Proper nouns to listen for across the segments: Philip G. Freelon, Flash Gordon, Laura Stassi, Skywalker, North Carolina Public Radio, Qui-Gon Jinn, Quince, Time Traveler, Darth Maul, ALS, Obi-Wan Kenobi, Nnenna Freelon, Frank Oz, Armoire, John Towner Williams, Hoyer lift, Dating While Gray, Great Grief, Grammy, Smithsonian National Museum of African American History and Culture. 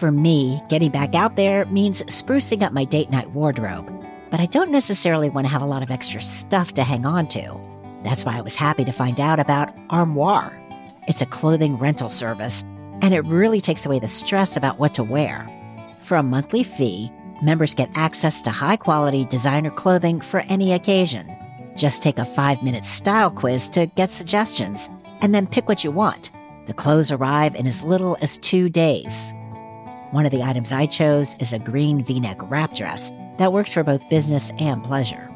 for me, getting back out there means sprucing up my date night wardrobe, but I don't necessarily want to have a lot of extra stuff to hang on to. That's why I was happy to find out about Armoire. It's a clothing rental service, and it really takes away the stress about what to wear. For a monthly fee, members get access to high-quality designer clothing for any occasion. Just take a 5-minute style quiz to get suggestions, and then pick what you want. The clothes arrive in as little as 2 days. One of the items I chose is a green V-neck wrap dress that works for both business and pleasure.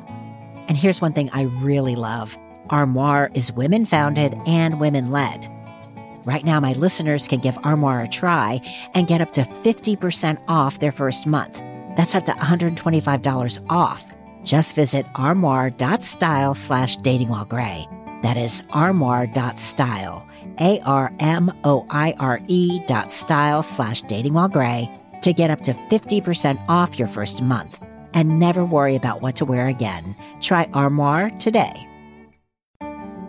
And here's one thing I really love. Armoire is women-founded and women-led. Right now, my listeners can give Armoire a try and get up to 50% off their first month. That's up to $125 off. Just visit armoire.style/datingwhilegray. That is armoire.style, ARMOIRE.style/datingwhilegray to get up to 50% off your first month. And never worry about what to wear again. Try Armoire today.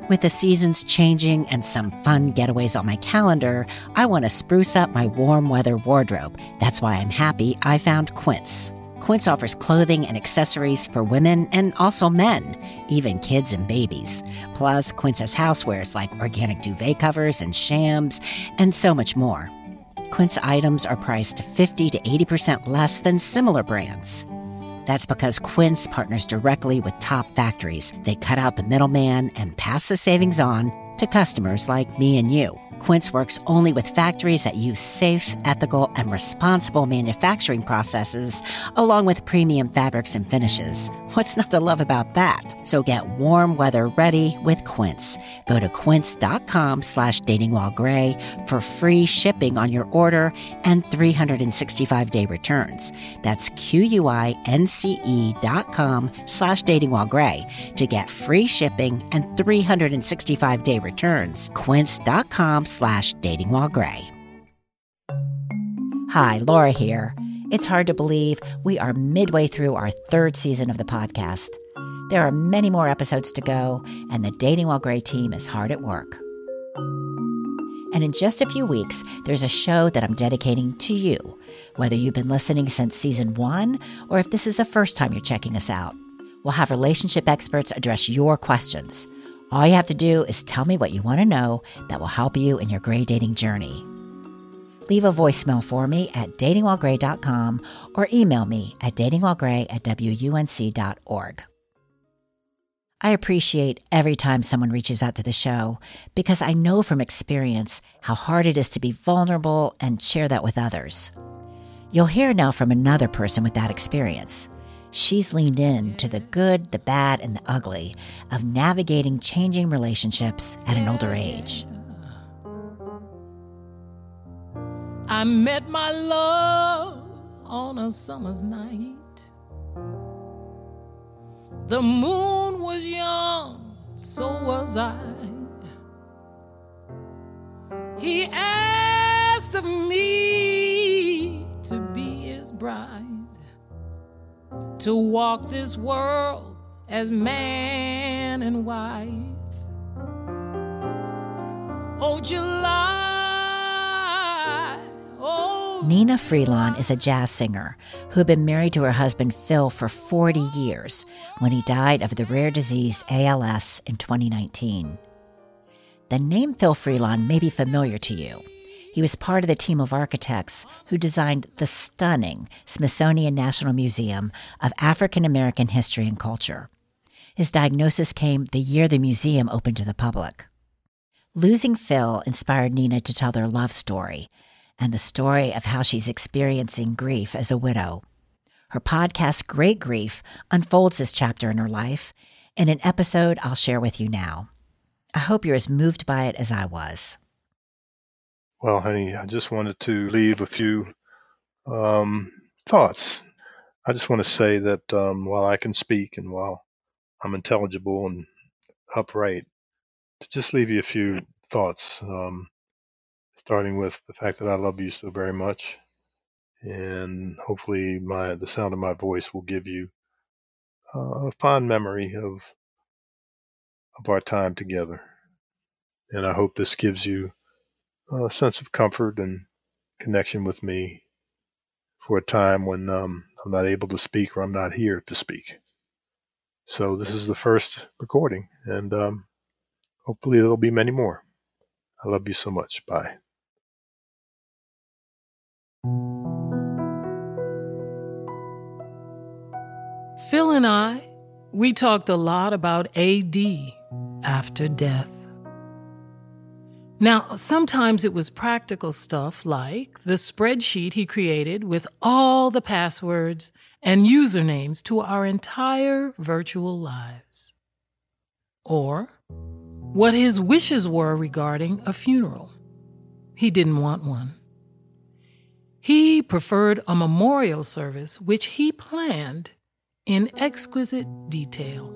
With the seasons changing and some fun getaways on my calendar, I want to spruce up my warm weather wardrobe. That's why I'm happy I found Quince. Quince offers clothing and accessories for women and also men, even kids and babies. Plus, Quince has housewares like organic duvet covers and shams and so much more. Quince items are priced 50 to 80% less than similar brands. That's because Quince partners directly with top factories. They cut out the middleman and pass the savings on to customers like me and you. Quince works only with factories that use safe, ethical, and responsible manufacturing processes, along with premium fabrics and finishes. What's not to love about that? So get warm weather ready with Quince. Go to quince.com/datingwhilegray for free shipping on your order and 365-day returns. That's quince.com/datingwhilegray to get free shipping and 365-day returns. Quince.com/datingwhilegray. Hi, Laura here. It's hard to believe we are midway through our 3rd season of the podcast. There are many more episodes to go, and the Dating While Gray team is hard at work. And in just a few weeks, there's a show that I'm dedicating to you, whether you've been listening since season 1 or if this is the first time you're checking us out. We'll have relationship experts address your questions. All you have to do is tell me what you want to know that will help you in your gray dating journey. Leave a voicemail for me at datingwhilegray.com or email me at datingwhilegray@wunc.org. I appreciate every time someone reaches out to the show because I know from experience how hard it is to be vulnerable and share that with others. You'll hear now from another person with that experience. She's leaned in to the good, the bad, and the ugly of navigating changing relationships at an older age. I met my love on a summer's night. The moon was young, so was I. He asked of me to be his bride, to walk this world as man and wife. Oh, July. Oh, Nnenna Freelon is a jazz singer who had been married to her husband Phil for 40 years when he died of the rare disease ALS in 2019. The name Phil Freelon may be familiar to you. He was part of the team of architects who designed the stunning Smithsonian National Museum of African American History and Culture. His diagnosis came the year the museum opened to the public. Losing Phil inspired Nnenna to tell their love story and the story of how she's experiencing grief as a widow. Her podcast, Great Grief, unfolds this chapter in her life in an episode I'll share with you now. I hope you're as moved by it as I was. Well, honey, I just wanted to leave a few thoughts. I just want to say that while I can speak and while I'm intelligible and upright, to just leave you a few thoughts, starting with the fact that I love you so very much. And hopefully the sound of my voice will give you a fond memory of our time together. And I hope this gives you a sense of comfort and connection with me for a time when I'm not able to speak or I'm not here to speak. So this is the first recording, and hopefully there'll be many more. I love you so much. Bye. Phil and I, we talked a lot about AD, after death. Now, sometimes it was practical stuff like the spreadsheet he created with all the passwords and usernames to our entire virtual lives. Or what his wishes were regarding a funeral. He didn't want one. He preferred a memorial service, which he planned in exquisite detail.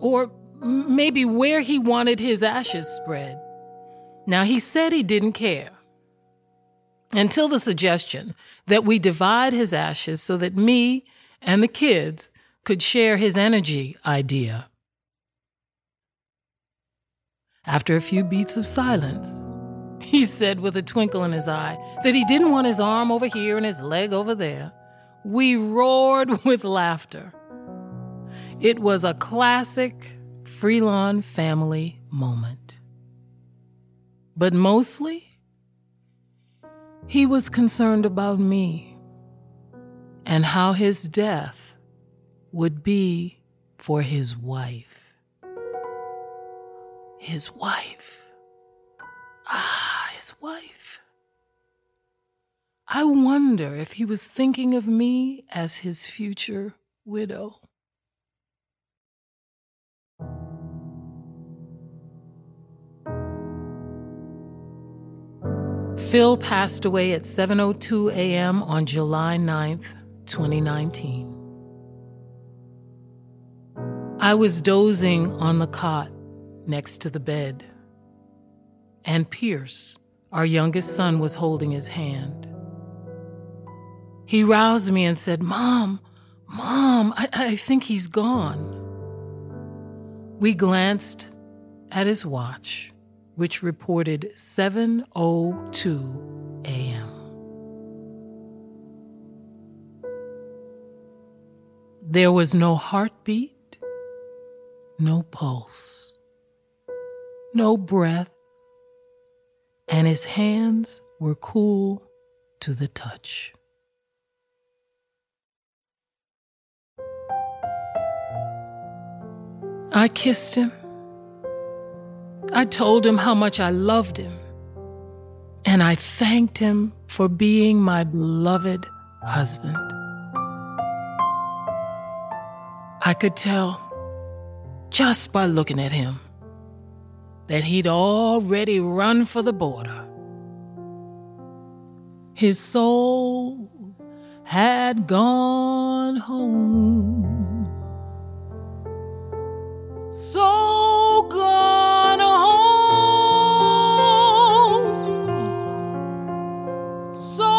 Or maybe where he wanted his ashes spread. Now, he said he didn't care until the suggestion that we divide his ashes so that me and the kids could share his energy idea. After a few beats of silence, he said with a twinkle in his eye that he didn't want his arm over here and his leg over there. We roared with laughter. It was a classic Freelon family moment. But mostly, he was concerned about me and how his death would be for his wife. His wife. Ah, his wife. I wonder if he was thinking of me as his future widow. Phil passed away at 7:02 a.m. on July 9th, 2019. I was dozing on the cot next to the bed, and Pierce, our youngest son, was holding his hand. He roused me and said, Mom, I think he's gone. We glanced at his watch, which reported 7:02 a.m. There was no heartbeat, no pulse, no breath, and his hands were cool to the touch. I kissed him. I told him how much I loved him, and I thanked him for being my beloved husband. I could tell, just by looking at him, that he'd already run for the border. His soul had gone home. So gone home, so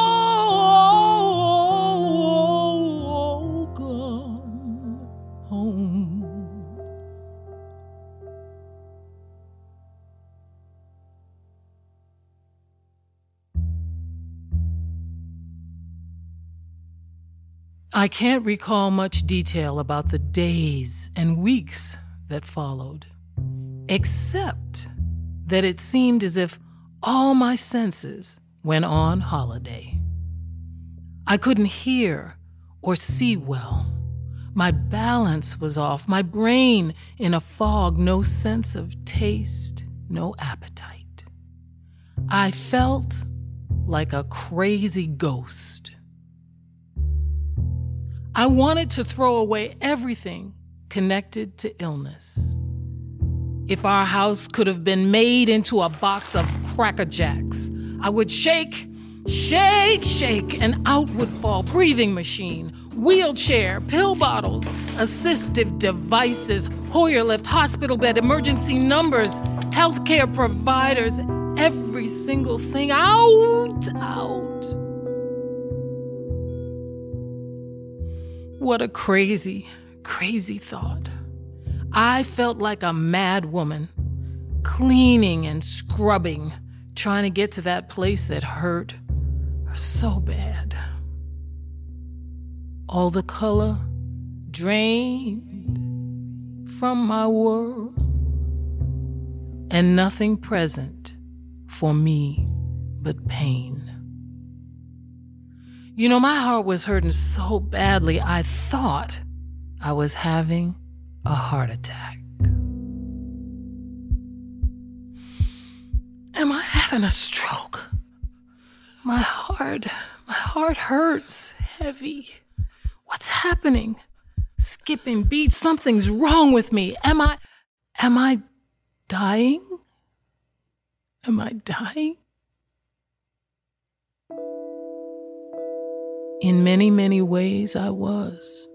gone home. I can't recall much detail about the days and weeks that followed, except that it seemed as if all my senses went on holiday. I couldn't hear or see well. My balance was off, my brain in a fog, no sense of taste, no appetite. I felt like a crazy ghost. I wanted to throw away everything connected to illness. If our house could have been made into a box of Cracker Jacks, I would shake, and out would fall breathing machine, wheelchair, pill bottles, assistive devices, Hoyer lift, hospital bed, emergency numbers, healthcare providers, every single thing out. What a crazy thought. I felt like a mad woman, cleaning and scrubbing, trying to get to that place that hurt, are so bad. All the color drained from my world, and nothing present for me but pain. You know, my heart was hurting so badly, I thought I was having a heart attack. Am I having a stroke? My heart hurts heavy. What's happening? Skipping beats, something's wrong with me. Am I dying? Am I dying? In many, many ways I was.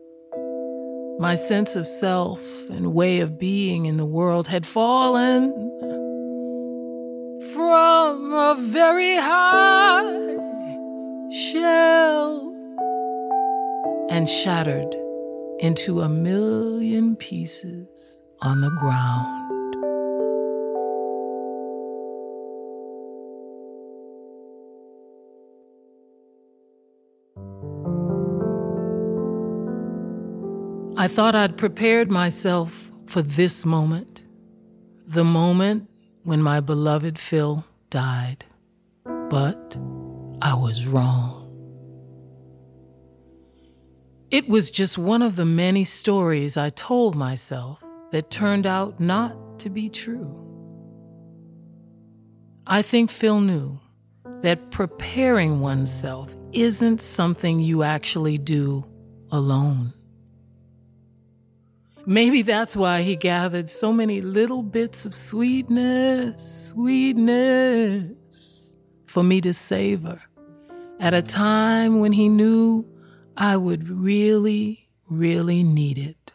My sense of self and way of being in the world had fallen from a very high shell and shattered into a million pieces on the ground. I thought I'd prepared myself for this moment, the moment when my beloved Phil died. But I was wrong. It was just one of the many stories I told myself that turned out not to be true. I think Phil knew that preparing oneself isn't something you actually do alone. Maybe that's why he gathered so many little bits of sweetness for me to savor at a time when he knew I would really, really need it.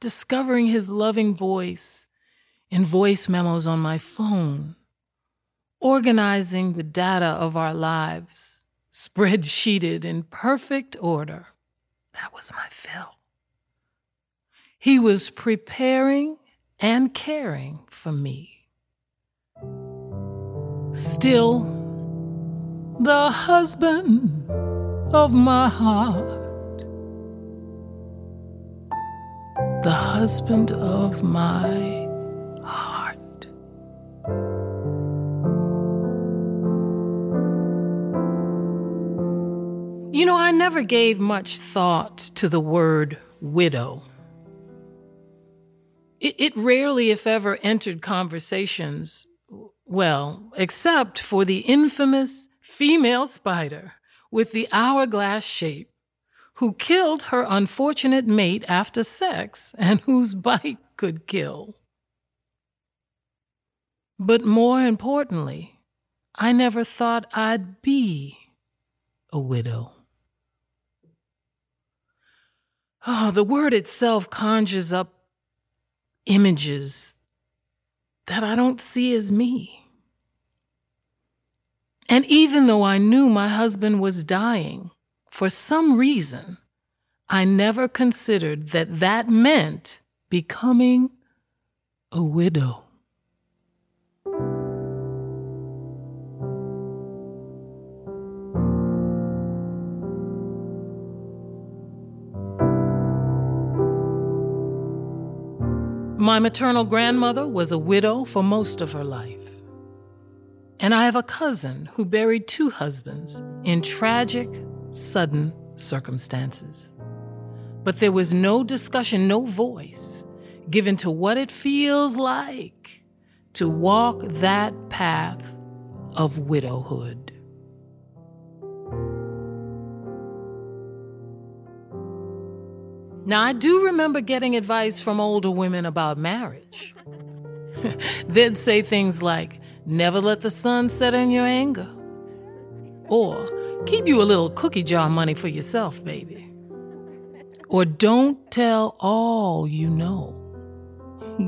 Discovering his loving voice in voice memos on my phone, organizing the data of our lives, spreadsheeted in perfect order. That was my Phil. He was preparing and caring for me. Still, the husband of my heart, the husband of my heart. You know, I never gave much thought to the word widow. It rarely, if ever, entered conversations, well, except for the infamous female spider with the hourglass shape who killed her unfortunate mate after sex and whose bite could kill. But more importantly, I never thought I'd be a widow. Oh, the word itself conjures up images that I don't see as me. And even though I knew my husband was dying, for some reason, I never considered that meant becoming a widow. My maternal grandmother was a widow for most of her life. And I have a cousin who buried two husbands in tragic, sudden circumstances. But there was no discussion, no voice given to what it feels like to walk that path of widowhood. Now, I do remember getting advice from older women about marriage. They'd say things like, never let the sun set in your anger. Or, keep you a little cookie jar money for yourself, baby. Or, don't tell all you know.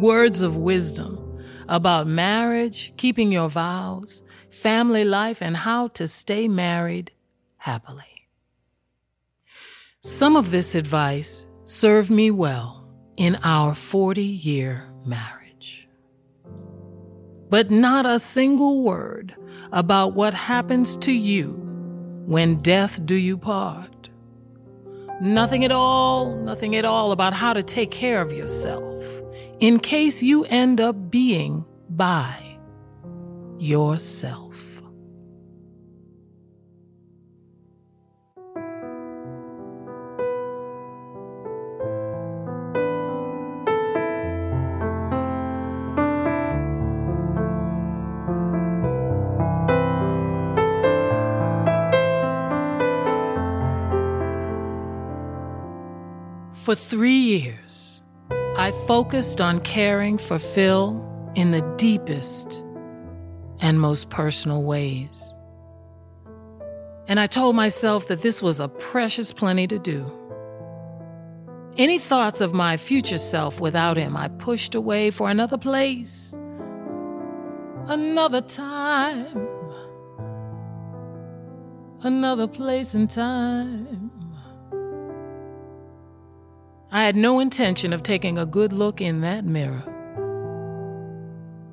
Words of wisdom about marriage, keeping your vows, family life, and how to stay married happily. Some of this advice served me well in our 40-year marriage. but not a single word about what happens to you when death do you part. Nothing at all about how to take care of yourself in case you end up being by yourself. For 3 years, I focused on caring for Phil in the deepest and most personal ways. And I told myself that this was a precious plenty to do. Any thoughts of my future self without him, I pushed away for another place, another time, another place and time. I had no intention of taking a good look in that mirror.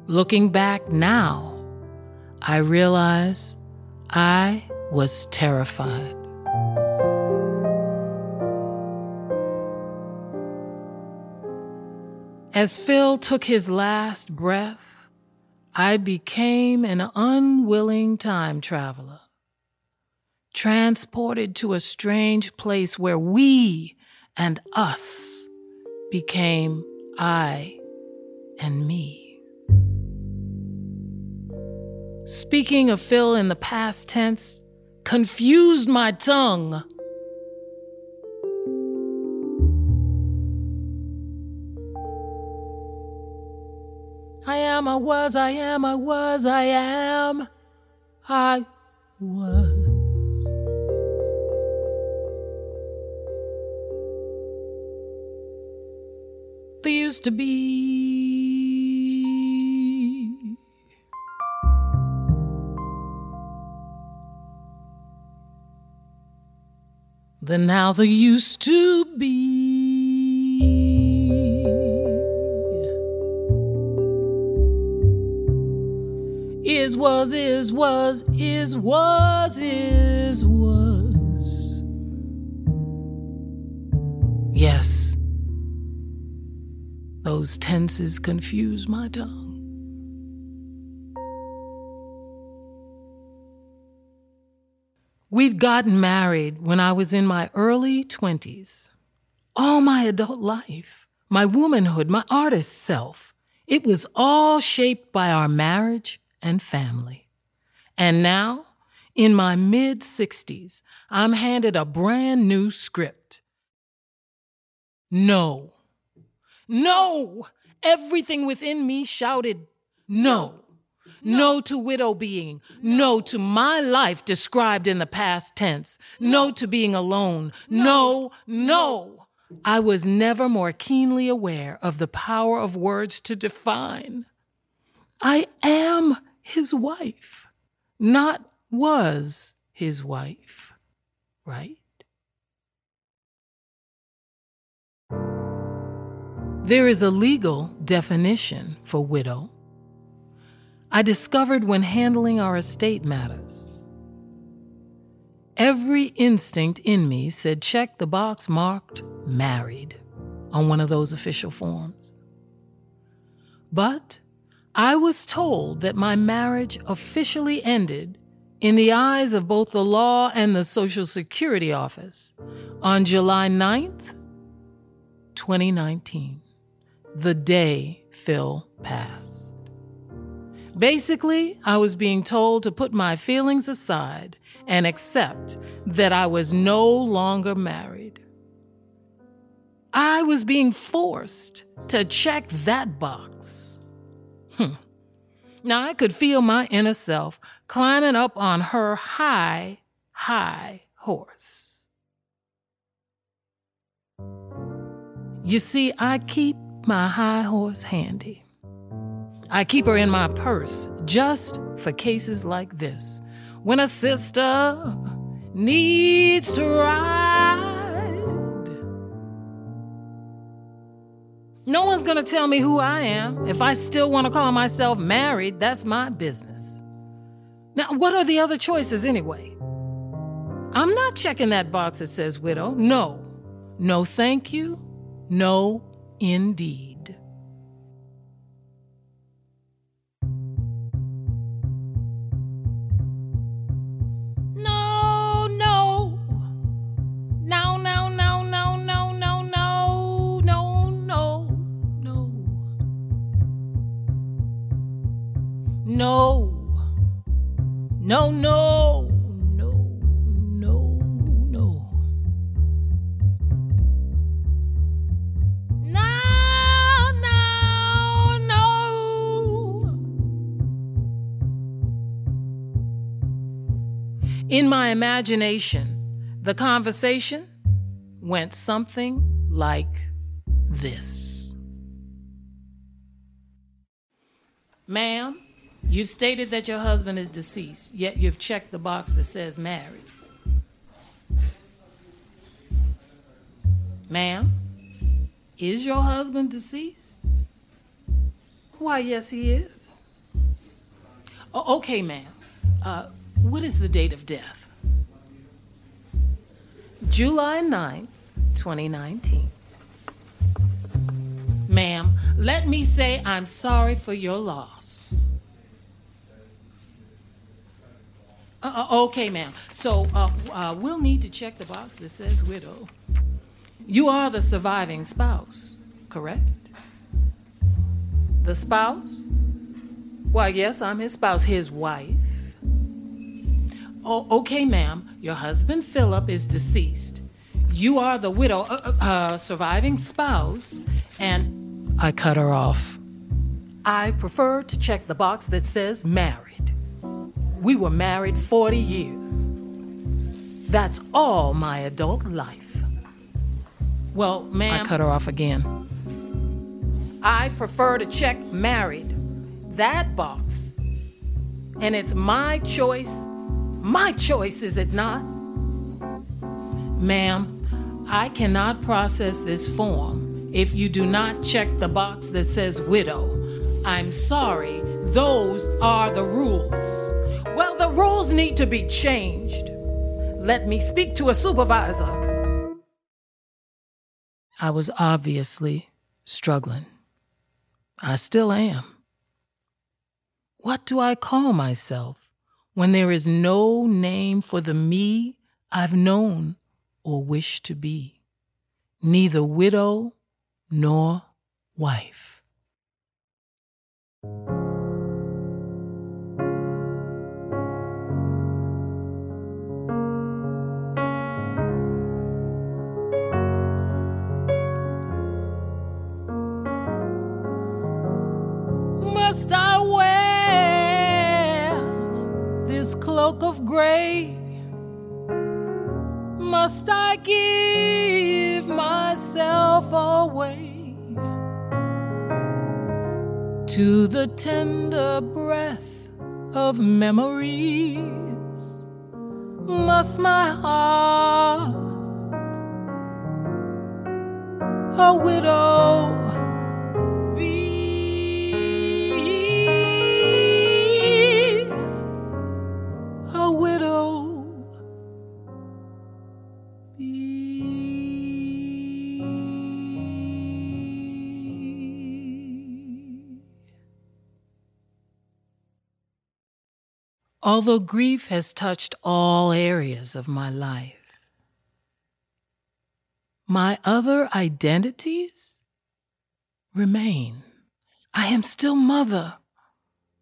Looking back now, I realize I was terrified. As Phil took his last breath, I became an unwilling time traveler, transported to a strange place where we and us became I and me. Speaking of Phil in the past tense confused my tongue. I am, I was, I am, I was, I am, I was. There used to be. Then now there used to be. Is, was, is, was, is, was, is, was. Yes. Those tenses confuse my tongue. We'd gotten married when I was in my early 20s. All my adult life, my womanhood, my artist self, it was all shaped by our marriage and family. And now, in my mid-60s, I'm handed a brand new script. No. No! Everything within me shouted no. No to widow being. No to my life described in the past tense. No to being alone. No. I was never more keenly aware of the power of words to define. I am his wife, not was his wife, right? There is a legal definition for widow. I discovered when handling our estate matters. Every instinct in me said check the box marked married on one of those official forms. But I was told that my marriage officially ended in the eyes of both the law and the Social Security office on July 9th, 2019. The day Phil passed. Basically, I was being told to put my feelings aside and accept that I was no longer married. I was being forced to check that box. Now, I could feel my inner self climbing up on her high, high horse. You see, I keep my high horse handy. I keep her in my purse just for cases like this. When a sister needs to ride. No one's going to tell me who I am. If I still want to call myself married, that's my business. Now, what are the other choices anyway? I'm not checking that box that says widow. No. No thank you. No indeed. No, no, no, no, no, no. No, no, no. In my imagination, the conversation went something like this. Ma'am, you've stated that your husband is deceased, yet you've checked the box that says married. Ma'am, is your husband deceased? Why, yes, he is. Oh, okay, ma'am. What is the date of death? July 9th, 2019. Ma'am, let me say I'm sorry for your loss. Okay, ma'am. So we'll need to check the box that says widow. You are the surviving spouse, correct? The spouse? Why, yes, I'm his spouse, his wife. Oh, okay, ma'am. Your husband, Philip, is deceased. You are the widow, surviving spouse, and I cut her off. I prefer to check the box that says married. We were married 40 years. That's all my adult life. Well, ma'am, I cut her off again. I prefer to check married, that box. And it's my choice. My choice, is it not? Ma'am, I cannot process this form if you do not check the box that says widow. I'm sorry, those are the rules. Well, the rules need to be changed. Let me speak to a supervisor. I was obviously struggling. I still am. What do I call myself when there is no name for the me I've known or wished to be? Neither widow nor wife. Cloak of gray, must I give myself away to the tender breath of memories? Must my heart, a widow, be? Although grief has touched all areas of my life, my other identities remain. I am still mother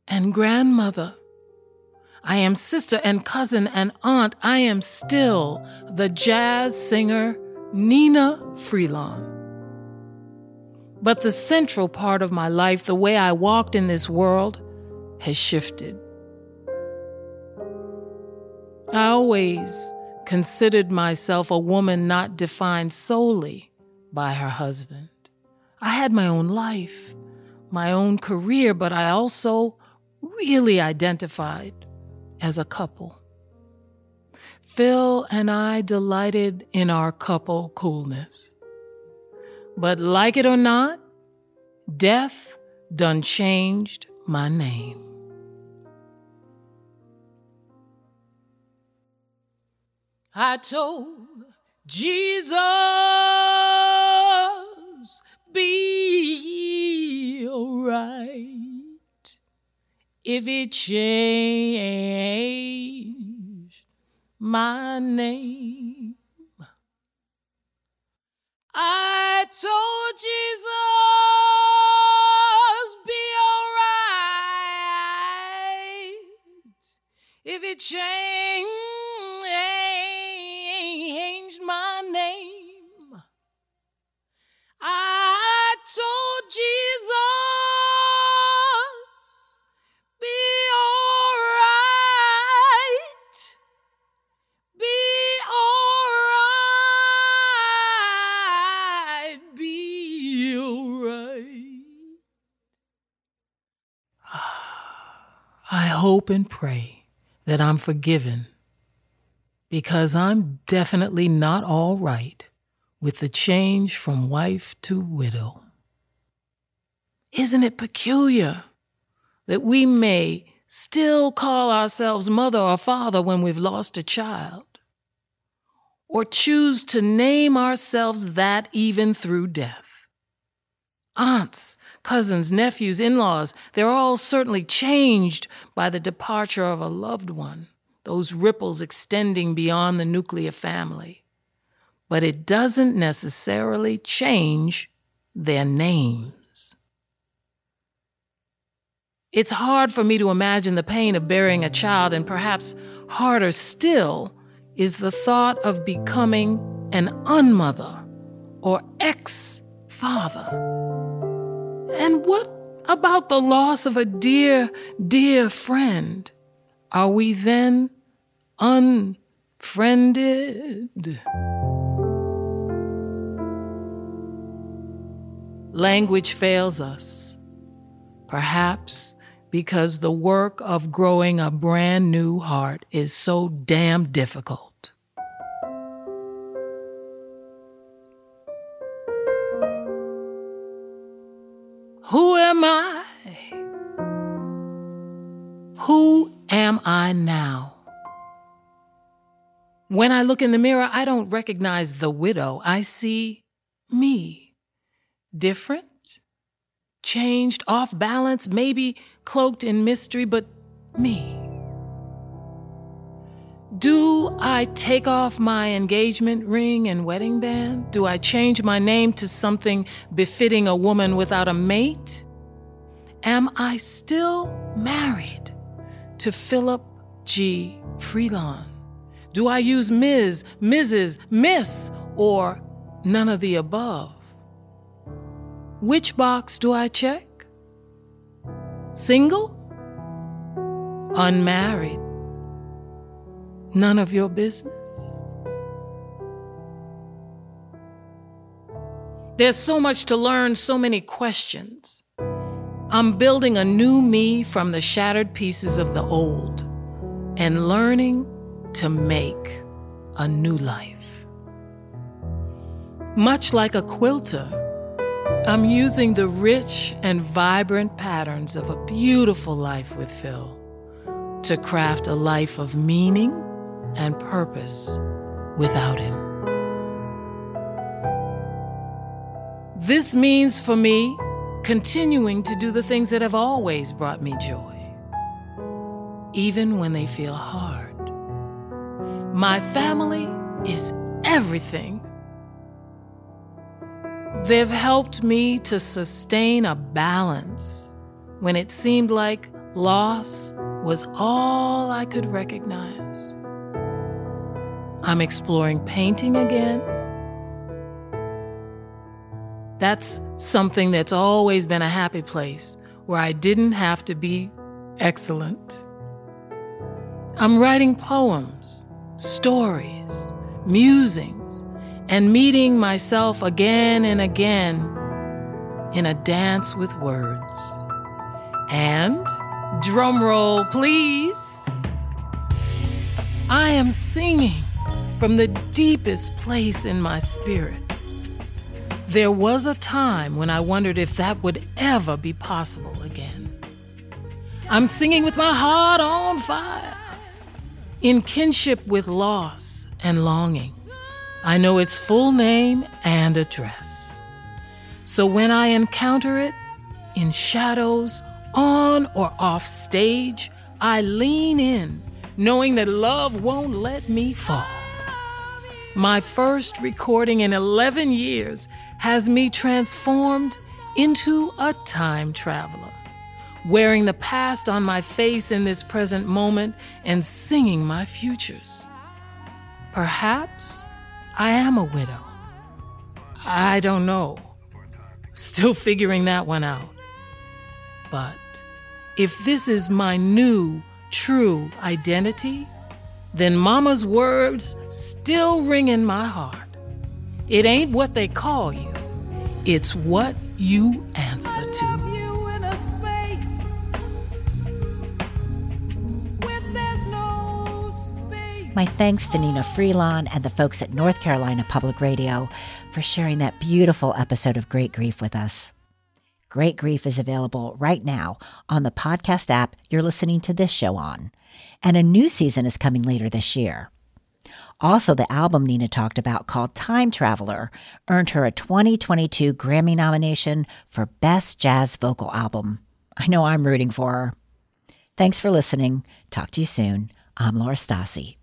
and grandmother. I am sister and cousin and aunt. I am still the jazz singer Nnenna Freelon. But the central part of my life, the way I walked in this world, has shifted. I always considered myself a woman not defined solely by her husband. I had my own life, my own career, but I also really identified as a couple. Phil and I delighted in our couple coolness. But like it or not, Death done changed my name. I told Jesus, be all right. If it changed my name, I told Jesus, be all right. If it changed my name, I told Jesus, be all right. Be all right. Be all right. I hope and pray that I'm forgiven, because I'm definitely not all right with the change from wife to widow. Isn't it peculiar that we may still call ourselves mother or father when we've lost a child, or choose to name ourselves that even through death? Aunts, cousins, nephews, in-laws, they're all certainly changed by the departure of a loved one, those ripples extending beyond the nuclear family. But it doesn't necessarily change their names. It's hard for me to imagine the pain of burying a child, and perhaps harder still is the thought of becoming an unmother or ex-father. And what about the loss of a dear, dear friend? Are we then unfriended? Language fails us, perhaps because the work of growing a brand new heart is so damn difficult. Who am I? Who am I now? When I look in the mirror, I don't recognize the widow. I see me. Different, changed, off balance, maybe cloaked in mystery, but me. Do I take off my engagement ring and wedding band? Do I change my name to something befitting a woman without a mate? Am I still married to Philip G. Freelon? Do I use Ms., Mrs., Miss, or none of the above? Which box do I check? Single? Unmarried? None of your business? There's so much to learn, so many questions. I'm building a new me from the shattered pieces of the old, and learning to make a new life. Much like a quilter, I'm using the rich and vibrant patterns of a beautiful life with Phil to craft a life of meaning and purpose without him. This means for me continuing to do the things that have always brought me joy, even when they feel hard. My family is everything. They've helped me to sustain a balance when it seemed like loss was all I could recognize. I'm exploring painting again. That's something that's always been a happy place where I didn't have to be excellent. I'm writing poems, stories, musings, and meeting myself again and again in a dance with words. And, drum roll please, I am singing from the deepest place in my spirit, There was a time when I wondered if that would ever be possible again. I'm singing with my heart on fire. In kinship with loss and longing, I know its full name and address. So when I encounter it, in shadows, on or off stage, I lean in, knowing that love won't let me fall. My first recording in 11 years has me transformed into a time traveler, wearing the past on my face in this present moment and singing my futures. Perhaps I am a widow. I don't know. Still figuring that one out. But if this is my new, true identity, then Mama's words still ring in my heart. It ain't what they call you. It's what you answer to. My thanks to Nnenna Freelon and the folks at North Carolina Public Radio for sharing that beautiful episode of Great Grief with us. Great Grief is available right now on the podcast app you're listening to this show on, and a new season is coming later this year. Also, the album Nnenna talked about, called Time Traveler, earned her a 2022 Grammy nomination for Best Jazz Vocal Album. I know I'm rooting for her. Thanks for listening. Talk to you soon. I'm Laura Stassi.